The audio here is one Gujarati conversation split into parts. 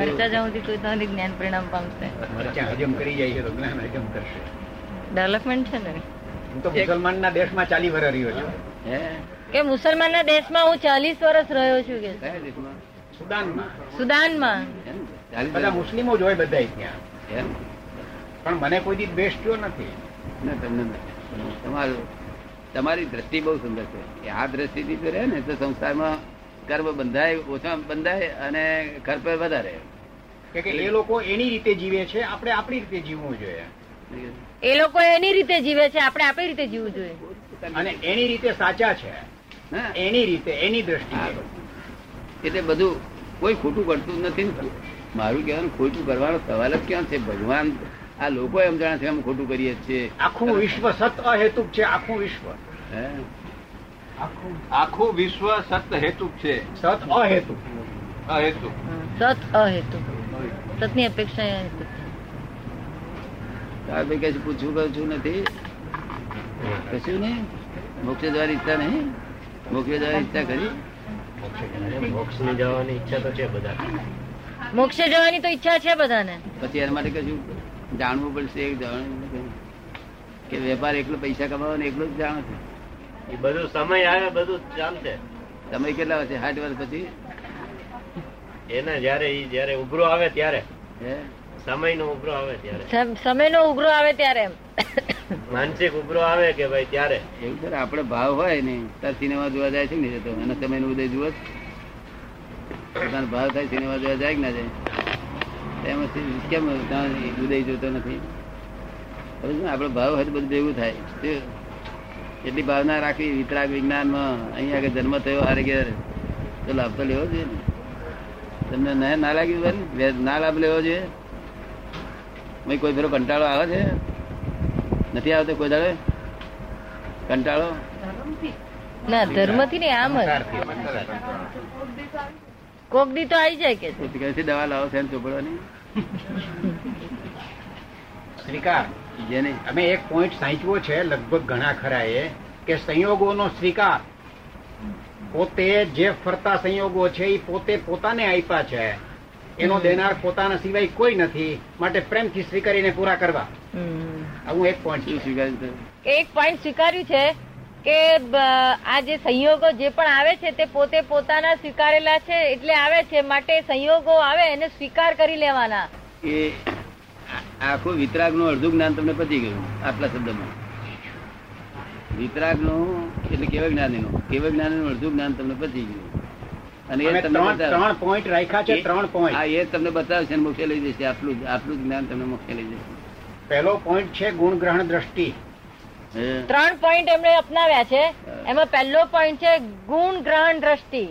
મરચા જાઉંથી તો તમને જ્ઞાન પરિણામ પામશે. મરચા હજમ કરી જાય છે તો જ્ઞાન હજમ કરશે. ડેવલપમેન્ટ છે ને. હું તો મુસલમાન ના દેશ માં 40 વર્ષ રહ્યો છું. કે મુસલમાન ના દેશ માં હું 40 વર્ષ રહ્યો છું. કે સુદાનમાં બધા મુસ્લિમો જ હોય બધા ત્યાં, પણ મને કોઈ દી બેસ્ટ થયો નથી. તમને તમારું તમારી દ્રષ્ટિ બહુ સુંદર છે. આ દ્રષ્ટિથી તો રહે ને તો સંસારમાં કર્મ બંધાય, ઓછા બંધાય અને ખર્ચે વધારે. એ લોકો એની રીતે જીવે છે, આપણે આપણી રીતે જીવવું જોઈએ. એ લોકો એની રીતે જીવે છે, આપણે આપણી રીતે જીવવું જોઈએ. અને એની રીતે સાચા છે, એની રીતે, એની દ્રષ્ટિ. એટલે બધું કોઈ ખોટું કરતું નથી. મારું કહેવાનું ખોટું કરવાનો સવાલ જ ક્યાં છે? ભગવાન આ લોકો એમ જાણે છે એમ ખોટું કરીએ છીએ. આખું વિશ્વ સત અહેતુક છે. આખું વિશ્વ, આખું વિશ્વ સત હેતુક છે. સત અહેતુક, અહેતુક, સત અહેતુક, સતની અપેક્ષા હેતુક છે. કશું પૂછવું કશું નથી, કશું નહીં. મોક્ષ જવાની ઈચ્છા નહીં? મોક્ષ જવાની ઈચ્છા કરી? મોક્ષ ને જવાની ઈચ્છા તો છે બધાને. મોક્ષે જવાની તો ઈચ્છા છે બધાને. પછી એના માટે કશું જાણવું પડશે. જાણવું કે વેપાર એકલો, પૈસા કમાવાનો એકલો જ જાણો છે. એ બધું સમય આવે બધું જાણશે. સમય કેટલા વર્ષે? 60 વર્ષ પછી એને જયારે ઉભરો આવે ત્યારે, સમયનો ઉભરો આવે ત્યારે, સમયનો ઉભરો આવે ત્યારે, માનસિક ઉભરો આવે કે ભાઈ ત્યારે એવું છે. આપડે ભાવ હોય ને તાર સિનેમા જોવા જાય છે ને, તો એના સમય નો ઉદય જુઓ. પોતાનો ભાવ થાય સિનેમા જોવા જાય કે ના જાય? કેમ ઉદય જોતો નથી? આપડે ભાવ હોય બધું ભેગું થાય. એટલી ભાવના રાખવી વિતરાગ વિજ્ઞાન માં. અહીંયા આગળ જન્મ થયો હારે ઘેર તો લાભ તો લેવો જોઈએ. તમને ના લાગ્યું ના લાભ લેવો જોઈએ? કોઈ ફેરો કંટાળો આવે છે? નથી આવતો કોઈ દાડે કંટાળો? ના, ધર્મ થી ને આમ કોક દી તો આવી જાય. કે દવા લાવો છે ચોપડવાની. અમે એક પોઈન્ટ સાચવો છે લગભગ ઘણા ખરા એ કે સંયોગોનો સ્વીકાર. પોતે જે ફરતા સંયોગો છે એ પોતે પોતાને આપ્યા છે. એનો દેનાર પોતાના સિવાય કોઈ નથી, માટે પ્રેમથી સ્વીકારીને પૂરા કરવા. હું એક પોઈન્ટ સ્વીકાર્યું, એક પોઈન્ટ સ્વીકાર્યું છે કે આ જે સંયોગો જે પણ આવે છે તે પોતે પોતાના સ્વીકારેલા છે એટલે આવે છે, માટે સંયોગો આવે એને સ્વીકાર કરી લેવાના. એ આખું વિતરાગનું અડધું જ્ઞાન તમને પતી ગયું આટલા શબ્દમાં. વિતરાગનું એટલે કેવા જ્ઞાનીનું, કેવા જ્ઞાનીનું અડધું જ્ઞાન તમને પતી ગયું. અને એ તમને 3 પોઈન્ટ રાખ્યા છે. 3 પોઈન્ટ હા, એ તમને બતાવશે ને મોક્ષે લઈ જશે. આટલું આટલું જ્ઞાન તમને મોક્ષે લઈ જશે. પહેલો પોઈન્ટ છે ગુણ ગ્રહણ દ્રષ્ટિ. 3 પોઈન્ટ એમણે અપનાવ્યા છે. એમાં પહેલો પોઈન્ટ છે ગુણ ગ્રહણ દ્રષ્ટિ.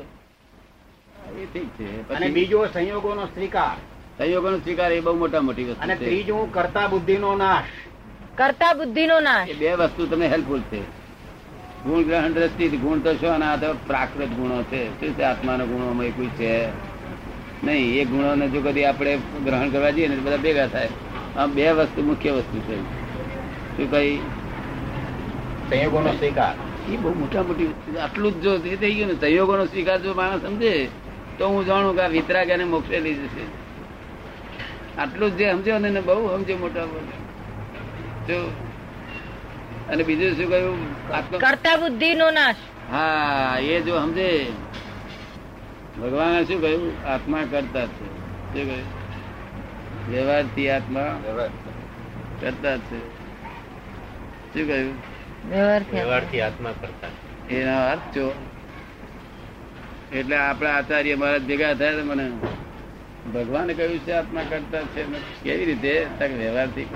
બીજો સંયોગોનો સ્વીકાર. સંયોગોનો સ્વીકાર એ બહુ મોટા મોટી વસ્તુ. અને ત્રીજું કર્તા બુદ્ધિનો નાશ. કર્તા બુદ્ધિનો નાશ. એ બે વસ્તુ તમને હેલ્પફુલ છે. ગુણ ગ્રહણ દ્રષ્ટિ. ગુણ તો છો અને આ તો પ્રાકૃત ગુણો છે. શું છે? આત્માના ગુણોમાં કોઈ છે નહીં. એ ગુણોને જો કદી આપણે ગ્રહણ કરવા જઈએ ને બધા ભેગા થાય. આ બે વસ્તુ મુખ્ય વસ્તુ છે. શું કઈ? સંયોગોનો સ્વીકાર એ બહુ મોટા મોટી. આટલું જ જો એ થઈ ગયું ને, સંયોગોનો સ્વીકાર જો માણસ સમજે તો હું જાણું કે વિતરાગ એને મોક્ષે લઈ જશે. આટલું જ જે સમજ્યો ને બહુ સમજ્યો મોટા મોટા. અને બીજું શું કહ્યું? કર્તા બુદ્ધિ નો નાશ. હા, એ જો સમજે. ભગવાને શું કહ્યું? આત્મા કરતા છે. શું કહ્યું? વ્યવહારથી આત્મા કરતા છે. શું કહ્યું? એટલે આપડે આચાર્ય મહારાજ ભેગા થયા. મને ભગવાને કહ્યું છે આત્મા કરતા છે. કેવી રીતે? વ્યવહારથી.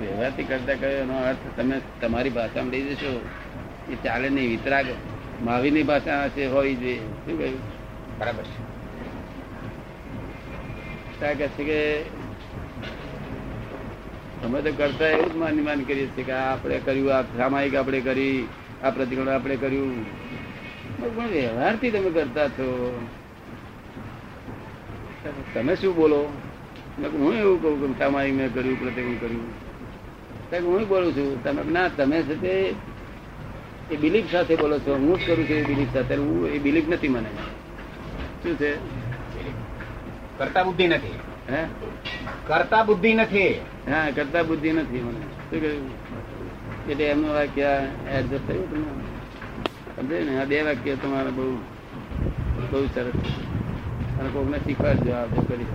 વ્યવહારથી કરતા કહ્યું એનો અર્થ તમે તમારી ભાષામાં લઈ જશો એ ચાલે નહીં. વિતરાગ મહાવીરની ભાષા છે હોવી જોઈએ. શું કહ્યું? બરાબર છે કે અમે તો કરતા એવું જ માની માની કરીએ છીએ કે આપણે કર્યું, આ સામાયિક આપણે કરી, આ પ્રતિક્રમણ આપણે કર્યું. પણ વ્યવહારથી તમે કરતા છો. તમે શું બોલો? હું એવું કહું કે સામાયિક મેં કર્યું, પ્રતિક્રમણ કર્યું. હું બોલું છું. તમે ના, તમે સાથે એ બિલીફ સાથે બોલો છો. હું જ કરું છું એ બિલીફ સાથે. હું એ બિલીફ નથી મને. શું છે? કરતા બુદ્ધિ નથી. હે, કરતા બુદ્ધિ નથી. હા, કરતા બુદ્ધિ નથી. મને શું કહ્યું? એટલે એમનું વાક્ય એડજસ્ટ થયું તમને, સમજે ને? આ બે વાક્ય તમારે બહુ બહુ સરસ. અને કોઈને શીખવાડજો આ બધું કરી.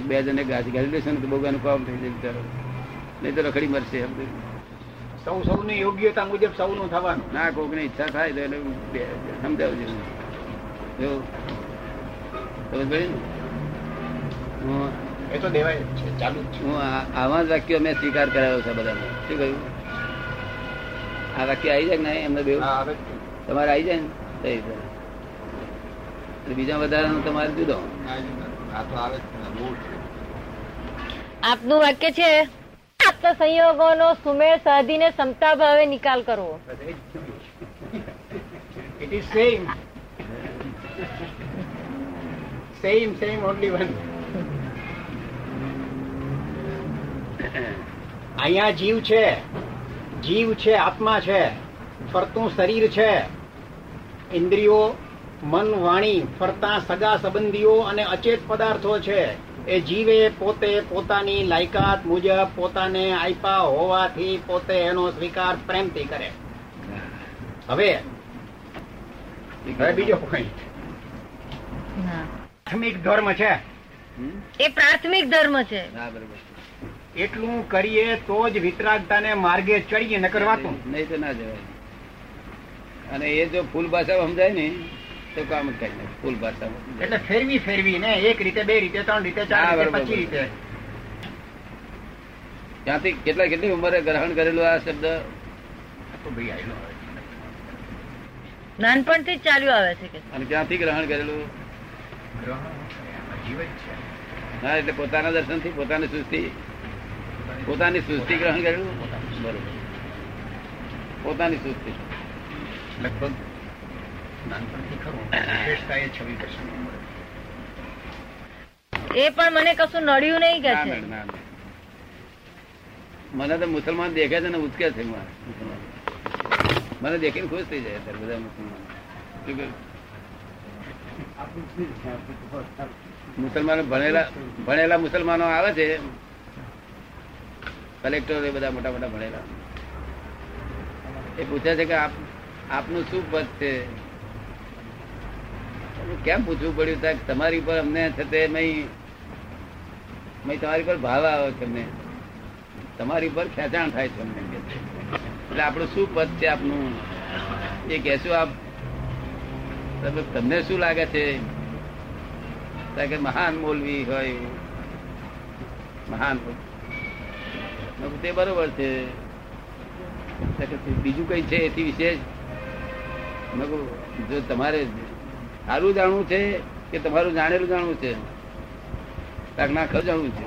એક બે જણને ગાજુલેશન તો બહુગાનું કામ થઈ જાય બિચારો, નહીં તો રખડી મરશે. એમ સૌ સૌને યોગ્યતા મુજબ સૌનું થવાનું. ના, કોઈકને ઈચ્છા થાય તો એટલે સમજાવજો. જો એ તો દેવાય છે, ચાલુ જ. હું આવા જ વાક્યો મેં સ્વીકાર કરાયો છે બધાને. શું કહ્યું? આ વાક્ય આવી જાય ને એમને બે તમારે આવી જાય ને તો બીજા વધારાનું તમારે જુદો. આપનું વાક્ય છે, આપ તો સંયોગોનો સુમેળ સાધીને સમતા ભાવે નિકાલ કરવો. It is same. Same, only one. અહીંયા જીવ છે, આત્મા છે, ફરતું શરીર છે, ઇન્દ્રિયો, મન, વાણી, ફરતા સગા સંબંધીઓ અને અચેત પદાર્થો છે. એ જીવે પોતે પોતાની લાયકાત મુજબ પોતાને આપ્યા હોવાથી પોતે એનો સ્વીકાર પ્રેમથી કરે. હવે બીજો પોઈન્ટ, પ્રાથમિક ધર્મ છે. એ પ્રાથમિક ધર્મ છે. એટલું કરીએ તો જ વિતરાગતાને માર્ગે ચડીએ, ન કરવાતું નહીં તો ના જવાય. અને એ જો ફૂલ ભાષામાં સમજાય ને તો કામ જ થાય. ફૂલ ભાષામાં એટલે ફેરવી ને એક રીતે, બે રીતે, ત્રણ રીતે, ચાર રીતે, પછી રીતે. ત્યાંથી કેટલી ઉંમરે ગ્રહણ કરેલું આ શબ્દ? નાનપણથી ચાલ્યું આવે છે. અને ક્યાંથી ગ્રહણ કરેલું? હા, એટલે પોતાના દર્શન થી પોતાની સૃષ્ટિ ગ્રહણ કરેલું. બરોબર, પોતાની સૃષ્ટિ લગભગ એ પણ મને કશું નડ્યું નહીં કે છે. મને તો મુસલમાન દેખે છે ને ઉચકે છે, મને દેખીને ખુશ થઈ જાય બધા મુસલમાન. મુસલમાનો ભણેલા મુસલમાનો આવે છે, કલેક્ટર એ બધા મોટા ભણેલા, એ પૂછે છે કે આપનું શું પદ છે? કેમ પૂછવું પડ્યું? સાહેબ, તમારી પર અમને છતાં તમારી પર ભાવ આવે છે, અમને તમારી પર ખેંચાણ થાય છે અમને. એટલે આપણું શું પદ છે આપનું એ કહેશું આપ. તમને શું લાગે છે? મહાન મોલવી હોય, મહાન તે બરોબર છે. બીજું કઈ છે એથી વિશેષ? જો તમારે સારું જાણવું છે કે તમારું જાણેલું જાણવું છે, ના ખરું જાણવું છે.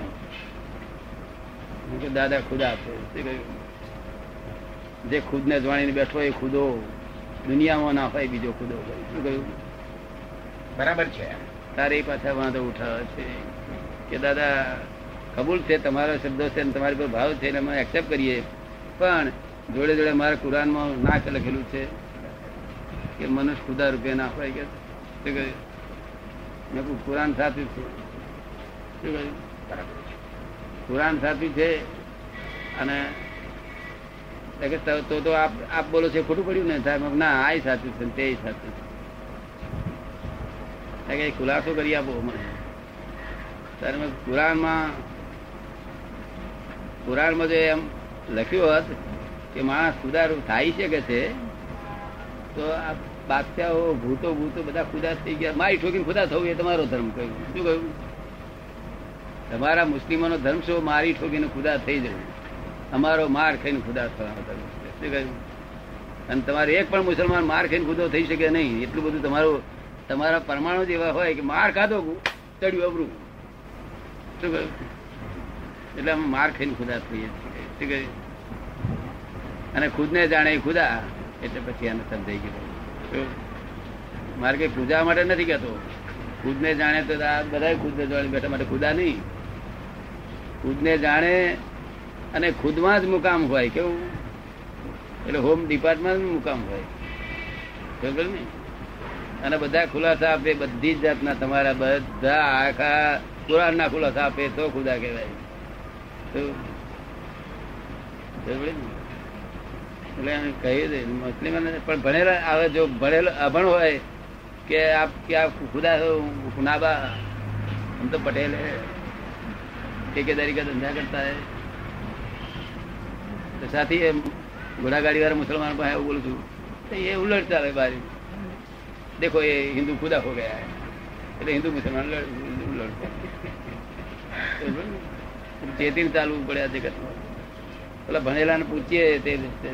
દાદા ખુદા છે, જે ખુદ ને જાણીને બેઠો એ ખુદો દુનિયામાં ના હોય બીજો ખુદો. શું કહ્યું? બરાબર છે. તારે પાછા વાંધો ઉઠાવે છે કે દાદા કબૂલ છે તમારો શબ્દો છે ને તમારી પર ભાવ છે ને અમે એક્સેપ્ટ કરીએ, પણ જોડે મારા કુરાનમાં ના લખેલું છે કે મનુષ્ય ખુદા રૂપે ના હોય. કે શું કહ્યું? મેં કુરાન સાચું છે. શું કહ્યું? બરાબર, કુરાન સાચું છે. અને તો આપ બોલો છે ખોટું પડ્યું ને સાહેબ? ના, આ સાચું છે તે સાચું છે. ખુલાસો કરી આપો મને. ત્યારે કુરાનમાં જો એમ લખ્યું હતું કે માણસ ખુદા થાય છે કે છે, તો આ બાદશાહો, ભૂતો બધા ખુદા થઈ ગયા. મારી ઠોકીને ખુદા થવું એ તમારો ધર્મ. કહ્યું શું? કહ્યું તમારા મુસ્લિમોનો ધર્મ શું? મારી ઠોકીને ખુદા થઈ જવું, અમારો માર ખાઈને ખુદા થવાનો. અને તમારે એક પણ મુસલમાન માર ખાઈને ખુદો થઈ શકે નહીં. એટલું બધું તમારા પરમાણુ જેવા હોય કે માર ખાધો ચડ્યું અબરું. શું કહ્યું? એટલે અમે માર ખાઈને ખુદા થઈએ. શું કહ્યું? અને ખુદને જાણે ખુદા, એટલે પછી આને સમજાઈ ગયું. મારે કંઈ પૂજા માટે નથી કહેતો. ખુદને જાણે તો બધા ખુદને જાણે બેઠા માટે ખુદા નહીં. ખુદને જાણે અને ખુદમાં જ મુકામ હોય. કેવું? એટલે હોમ ડિપાર્ટમેન્ટ મુકામ હોય. અને બધા ખુલાસા આપે, બધી જાતના તમારા બધા આખા કુરાન ના ખુલાસા આપે તો ખુદા કહેવાય. એટલે એમ કહ્યું છે મુસ્લિમોને, પણ ભણેલા આવે, જો ભણેલો અભણ હોય કે આપ ક્યાં ખુદા નાબા હમ તો પટેલ ઠેકેદારી કા ધંધા કરતા હે તો સાથી ઘોડાગાડી વાળા મુસલમાન પાસે આવું બોલું છું તો એ ઉલટતા હોય બારી. દેખો એ હિન્દુ ખુદા હો ગયા, એટલે હિન્દુ મુસલમાન ઉલટતા ચેતી ચાલવું પડે આ જગતમાં. પેલા ભણેલા ને પૂછીએ તે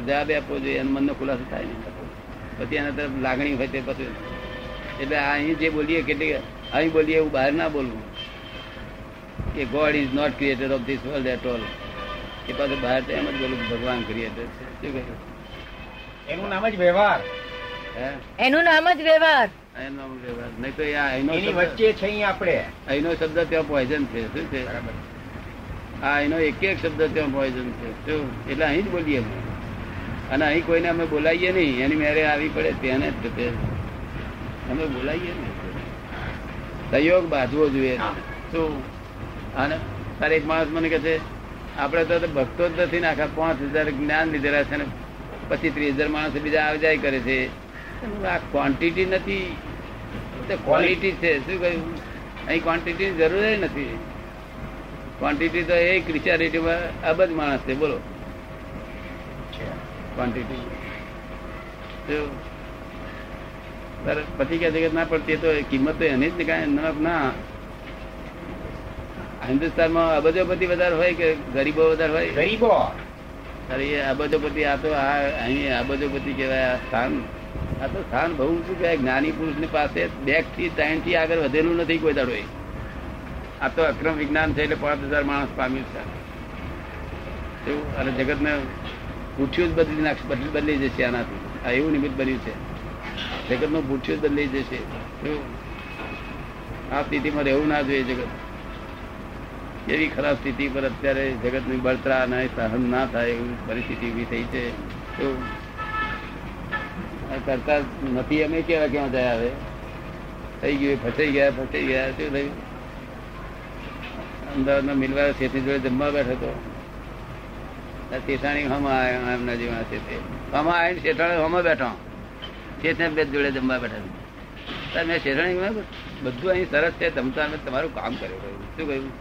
જવાબ આપવો જોઈએ, એનો મનનો ખુલાસો થાય નહીં, પછી એના તરફ લાગણી હોય તે પછી. એટલે અહીં જે બોલીએ કેટલીક અહીં બોલીએ એવું બહાર ના બોલવું કે God is not creator of this world at all. એ પાછું બહાર તો એમ જ બોલું ભગવાન ક્રિએટર છે. શું કહ્યું? એનું નામ જ વ્યવહાર. હે, એનું નામ જ વ્યવહાર. એનું વ્યવહાર નહીં તો એની વચ્ચે છે આપણે. અહીંનો શબ્દ ત્યાં પોઈઝન છે. શું છે? બરાબર. હા, એનો એક એક શબ્દ ત્યાં પોઈઝન છે. શું? એટલે અહીં જ બોલીએ અને અહીં કોઈને અમે બોલાવીએ નહીં. એની મેરે આવી પડે તેને જ અમે બોલાવીએ નહીં. સહયોગ બાંધવો જોઈએ. શું? અને તારે એક માણસ મને કહે છે આપણે તો ભક્તો જ નથી ને, આખા 5000 જ્ઞાન લીધેલા છે ને 25-30,000 માણસ બીજા આવી જાય કરે છે. આ ક્વોન્ટિટી નથી, તે ક્વોલિટી છે. શું કહ્યું? અહીં ક્વોન્ટિટીની જરૂર નથી. ક્વોન્ટિટી તો એ ક્રિશ્ચિયાનિટીમાં અબજ માણસ છે. બોલો ક્વોન્ટિટી. પછી કહે છે કે ના પડતી તો કિંમત તો એની જ ને કાંઈ ના. હિન્દુસ્તાનમાં અબજોપતિ વધારે હોય કે ગરીબો વધારે હોય? ગરીબો. અરે એ અબજોપતિ, આ તો અહીં અબજોપતિ કહેવાય. આ સ્થાન, આ તો સ્થાન બહુ શું કહેવાય, જ્ઞાની પુરુષની પાસે 2 થી 3 થી આગળ વધેલું નથી કોઈ દાડો. આ તો અક્રમ વિજ્ઞાન છે એટલે 5000 માણસ પામ્યું છે. એવું અને જગતને ભૂઠ્યું જ બદલી નાખ બદલી જશે આનાથી. આ એવું નિમિત્ત બન્યું છે, જગતનું ભૂઠ્યું જ બદલી જશે. એવું આ સ્થિતિમાં રહેવું ના જોઈએ. જગત એવી ખરાબ સ્થિતિ પર અત્યારે જગતની બળતરા ના સહન ના થાય એવી પરિસ્થિતિ ઉભી થઈ છે. તો કરતા નથી અમે કેવા કેવા જાય આવે થઈ ગયું, ફસાઈ ગયા. શું થયું? અમદાવાદમાં મિલવા શેઠની જોડે જમવા બેઠો હતો. શેઠાણી હમા એમના જેવા શેઠે હમા આવીને શેઠાણી હમા બેઠો, શેઠને બે જોડે જમવા બેઠા. મેં શેઠાણી બધું અહીં સરસ છે, તમતા અમે તમારું કામ કર્યું. શું કહ્યું?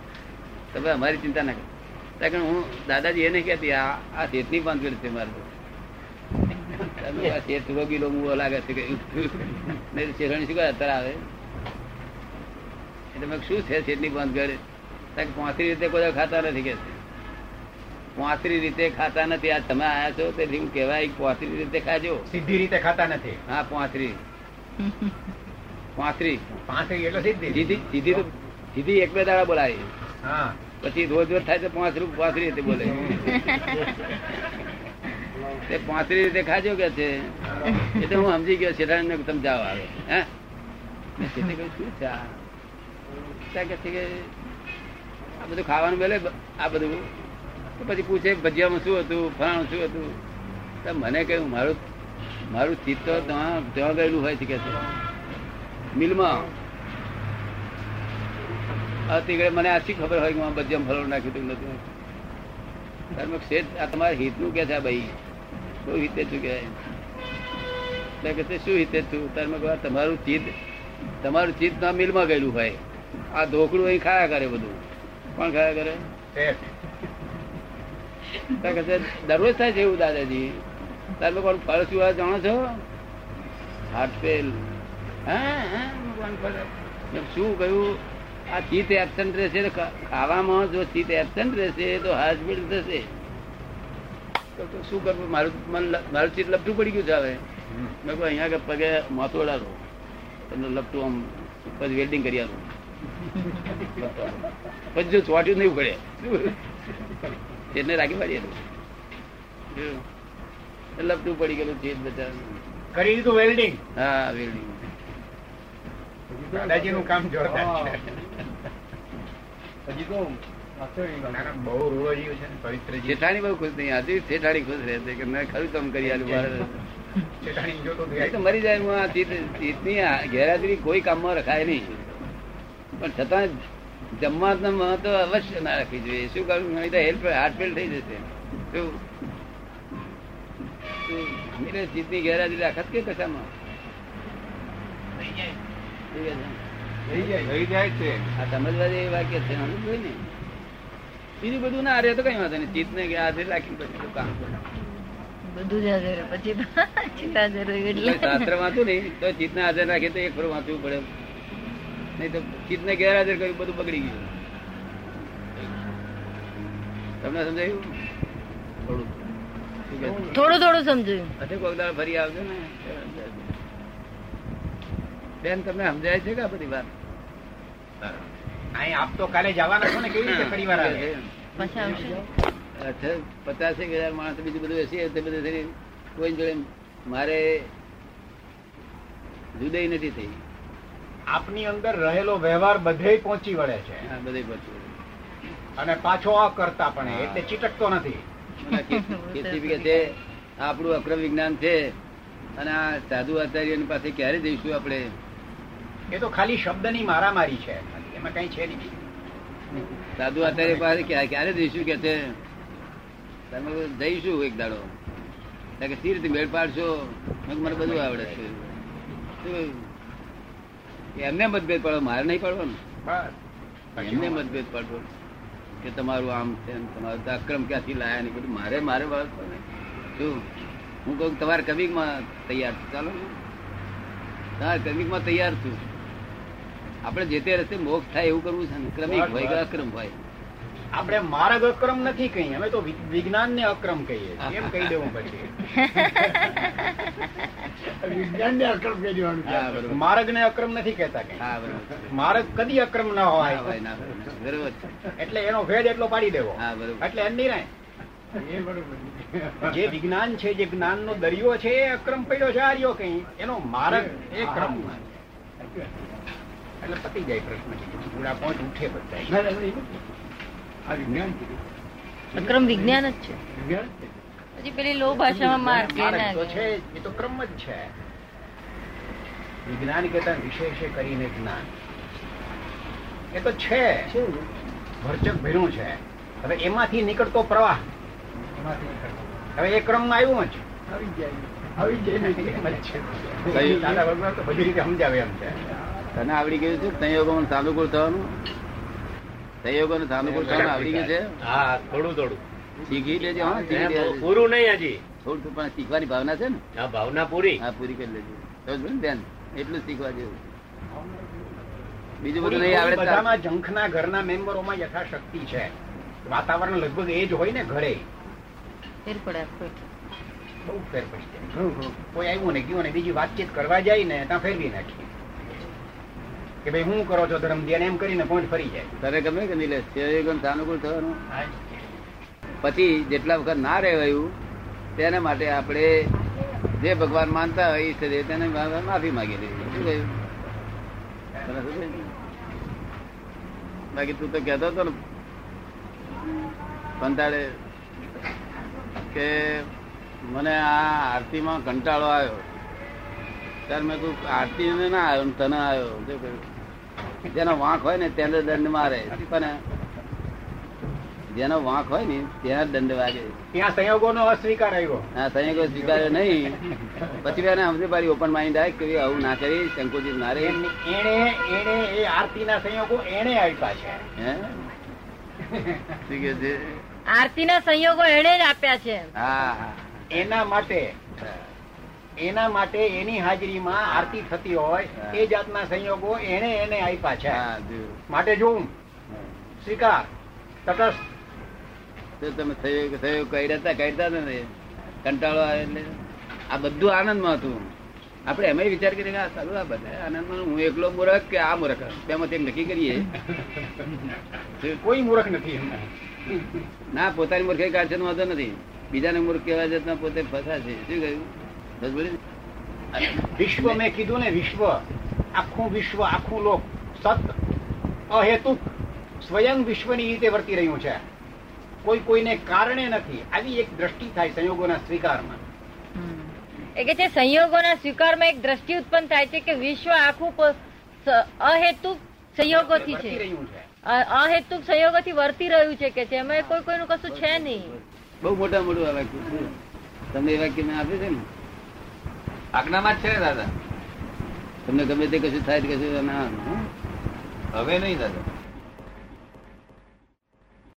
તમે અમારી ચિંતા ના કરો. કારણ હું દાદાજી એને કહેતી આ શેઠની પાંચ કરી છે મારે શેઠ રોગીલો મુવો લાગે છે. નહીં શેઠાણી શું કરે અત્યારે આવે એટલે મેં શું છે શેઠની પાંચ કરે? પોતરી રીતે કોઈ ખાતા નથી કે છે, પોતરી રીતે ખાતા નથી. આ તમે આવ્યા છો તેથી હું કહેવાય પોતરી રીતે ખાજો, સીધી રીતે ખાતા નથી. હા, પોતરી એટલે સીધી સીધી સીધી એક બે દાડા બોલાવી. હા, પછી રોજ રોજ થાય તો 5 રૂપિયા રીતે બોલે તે 5 રીતે ખાજો કે છે. એટલે હું સમજી ગયો શેઠાણી ને સમજાવ આવે. હે, શું છે આ બધું ખાવાનું બોલે આ બધું? પછી પૂછે ભજીયામાં શું હતું, ફળાણું શું હતું? તો મને કહ્યું મારું ચિત્ત તો ત્યાં ગયેલું હોય છે કે મિલમાં. મને આછી ખબર હોય કે બધા ફરવા નાખ્યું હતું. શેઠ આ તમારા હિતનું કે છે ભાઈ? શું હિતે છું કે શું હિતે છું? તમારું ચિત્ત ના મિલમાં ગયેલું હોય. આ ઢોકળું અહીં ખાયા કરે, બધું કોણ ખાયા કરે? દરરોજ થાય છે એવું દાદાજી. તાર લોકો ફળ શું જાણો છો? Heart fail. હા, શું કહ્યું? આ ચિત્ત એબસન્ટ રહેશે ખાવામાં. જો ચિત્ત એબસન્ટ રહેશે તો હાર્ટ ફેલ થશે. તો શું કરવું? મારું ચિત્ત લપટું પડી ગયું છે. હવે મેં કહું અહીંયા કે પગે માથોડા લો, તમને લપટું આમ પછી વેલ્ડિંગ કરી આપો. પછી જો ચોટ્યું નહીં પડે એને રાખી પાડીએ તો લપટું પડી ગયેલું ચિત્ત બધા કરી દીધું વેલ્ડિંગ. હા, વેલ્ડિંગ દાદાજીનું કામ જોરદાર છે. હજી તો બહુ રોવાયું છે. શેઠાણી બહુ ખુશ નહીં, આજે શેઠાણી ખુશ રહેશે કે મેં ખરું કામ કરી આલું. મરી જાય હું આ ચિત્તની ગેરહાજરી કોઈ કામમાં રખાય નહીં, પણ છતાં જમવાનું મહત્વ અવશ્ય ના રાખવી જોઈએ. શું કરું, હેલ્થ હાર્ટફેલ થઈ જશે. ચિત્તની ગેરહાજરી રાખત કે કશામાં આ સમજવા જેવી વાક્ય છે. બીજું બધું ના રહે તો કઈ વાંધો નહીં, ચિત્તને હાજરી રાખીને પછી કામ કરે. ફરી આવજો ને બેન, તમને સમજાય છે કે આ બધી વાત? આપ તો કાલે જવાના છો ને, કેવી રીતે ફરી વાર આવશે? 50,000 માણસ બીજું બધું હશે તે બધું કોઈ જોડે મારે જુદાઈ નથી થઈ. આપની અંદર રહેલો વ્યવહાર બધે પહોંચી વળે છે, બધે પહોંચી વળે અને પાછો આ કરતા પણ એટલે ચીટકતો નથી. આપણું અક્રમ વિજ્ઞાન છે અને આ સાધુ આચાર્યની પાસે ક્યારે જઈશું આપણે? એ તો ખાલી શબ્દની મારામારી છે, એમાં કઈ છે નહીં. સાધુ આચાર્ય પાસે ક્યારે જઈશું કે છે? તમે જઈશું એક દાડો, કે સી રીતે મેળ પાડશો? મને બધું આવડે છે. એમને મતભેદ પાડો, મારે નહીં પાડવાનો. એમને મતભેદ પાડવો કે તમારું આમ છે, તમારું અક્રમ ક્યાંથી લાયા નહીં, બધું મારે મારે વાળો ને. શું હું કહું તમારા કમિકમાં તૈયાર છું? ચાલો તમારા કમિકમાં તૈયાર છું. આપણે જે તે રસ્તે મોક્ષ થાય એવું કરવું છે ને. ક્રમિક હોય કે અક્રમ હોય, આપણે માર્ગ અક્રમ નથી કહી, અમે તો વિજ્ઞાન ને અક્રમ કહીએ. એમ કહી દેવું પડશે, વિજ્ઞાન ને અક્રમ કહી દેવાનું. માર્ગ ને અક્રમ નથી કહેતા કઈ, માર્ગ કદી અક્રમ ના હોય. એટલે એનો ભેદ એટલો પાડી દેવો. એટલે એમ નહીં, જે વિજ્ઞાન છે, જે જ્ઞાન નો દરિયો છે, એ અક્રમ પડ્યો છે. આર્યો કઈ એનો માર્ગ એ ક્રમ, એટલે પતી જાય પ્રશ્ન. પૂરા પોઈન્ટ ઉઠે બધા. અક્રમ વિજ્ઞાન જ છે. પછી પેલી લો ભાષામાં માર્ગ છે, એ તો ક્રમ જ છે. વિજ્ઞાન કરતા વિશેષ કરીને જ્ઞાન એ તો છે, ભરચક ભેરું છે. હવે એમાંથી નીકળતો પ્રવાહ, હવે એ ક્રમમાં આવ્યું જ. બધી રીતે સમજાવે એમ છે. તને આવડી ગયું છે સંયોગોમાં સાનુકૂળ થવાનું? સંયોગો ને સાનુકૂળ થવાનું આવડી ગયું છે? હા, થોડું થોડું શીખી લેજો. પૂરું નહીં હજી, થોડું પણ શીખવાની ભાવના છે ને. ભાવના પૂરી, હા પૂરી કરી લેજો બેન. એટલું શીખવા જેવું, બીજું બધું નહીં આવડે. બધામાં જંખના ઘરના મેમ્બરોમાં યથાશક્તિ છે. વાતાવરણ લગભગ એ જ હોય ને ઘરે, ફેર પડે બહુ ફેર પડશે. કોઈ આવ્યું ને ગયું ને બીજી વાતચીત કરવા જાય ને ત્યાં ફેરવી નાખી કે ભાઈ હું કરો છો ધર્મ ધ્યાન, એમ કરીને પોઈન્ટ ફરી જાય. તારે ગમે કે નહીં લેગન સાનુકૂળ થવાનું. પછી જેટલા વખત ના રહેવાયું તેના માટે આપણે જે ભગવાન માનતા હોય છે તેને માફી માગી લેવી. શું કહ્યું? બાકી તું તો કહેતો હતો ને કંટાળે કે મને આ આરતીમાં કંટાળો આવ્યો. ત્યારે મેં તું આરતી ને ના આવ્યો ને તને આવ્યો. શું કહ્યું? જેનો વાંક હોય ને તેનો દંડ મારે, પણ જેનો વાંક હોય ને તેના દંડ વાગે. ત્યાં સંયોગોનો અસ્વીકાર આવ્યો. હા, સંયોગો સ્વીકાર્યો નહીં. પછી એને સમજે મારી ઓપન માઇન્ડ આવે કે આવું ના કરી, સંકોચિત ના રહે. એને એ આરતીના સંયોગો એને આપ્યા છે. શું કે છે? આરતીના સંયોગો એને જ આપ્યા છે. હા, એના માટે, એના માટે એની હાજરીમાં આરતી થતી હોય એ જાતના સંયોગો એને એને આપ્યા છે. માટે જોઉં સ્વીકાર તટસ્થ. તમે થયો કઈડતા કઈડતા ને કંટાળો આવે એટલે આ બધું આનંદમાં હતું. આપણે એમ વિચાર કરીએ કે આ સારું, આ બધા આનંદમાં હું એકલો મૂર્ખ કે આ મૂર્ખ, બેમાંથી એમ નક્કી કરીએ. કોઈ મૂર્ખ નથી ના, પોતાની મૂર્ખ કાઢશે વાંધો નથી, બીજાને મૂર્ખ કહેવા જતા પોતે ફસાશે. શું કહ્યું? વિશ્વ મેં કીધું ને, વિશ્વ આખું, વિશ્વ આખું લોક સત અહેતુક સ્વયં વિશ્વની રીતે વર્તી રહ્યું છે. કોઈ કોઈને કારણે નથી. આવી એક દ્રષ્ટિ થાય સંયોગોના સ્વીકારમાં. એ સંયોગોના સ્વીકારમાં એક દ્રષ્ટિ ઉત્પન્ન થાય છે કે વિશ્વ આખું અહેતુક સંયોગોથી છે, અહેતુક સંયોગોથી વર્તી રહ્યું છે કે એમાં કોઈ કોઈનું કશું છે નહીં. બહુ મોટા મોટું વાક્ય તમને એ વાક્ય મેં આપ્યું છે ને, આજ્ઞામાં જ છે દાદા. તમને ગમે તે કશું થાય કશું હવે નહીં દાદા.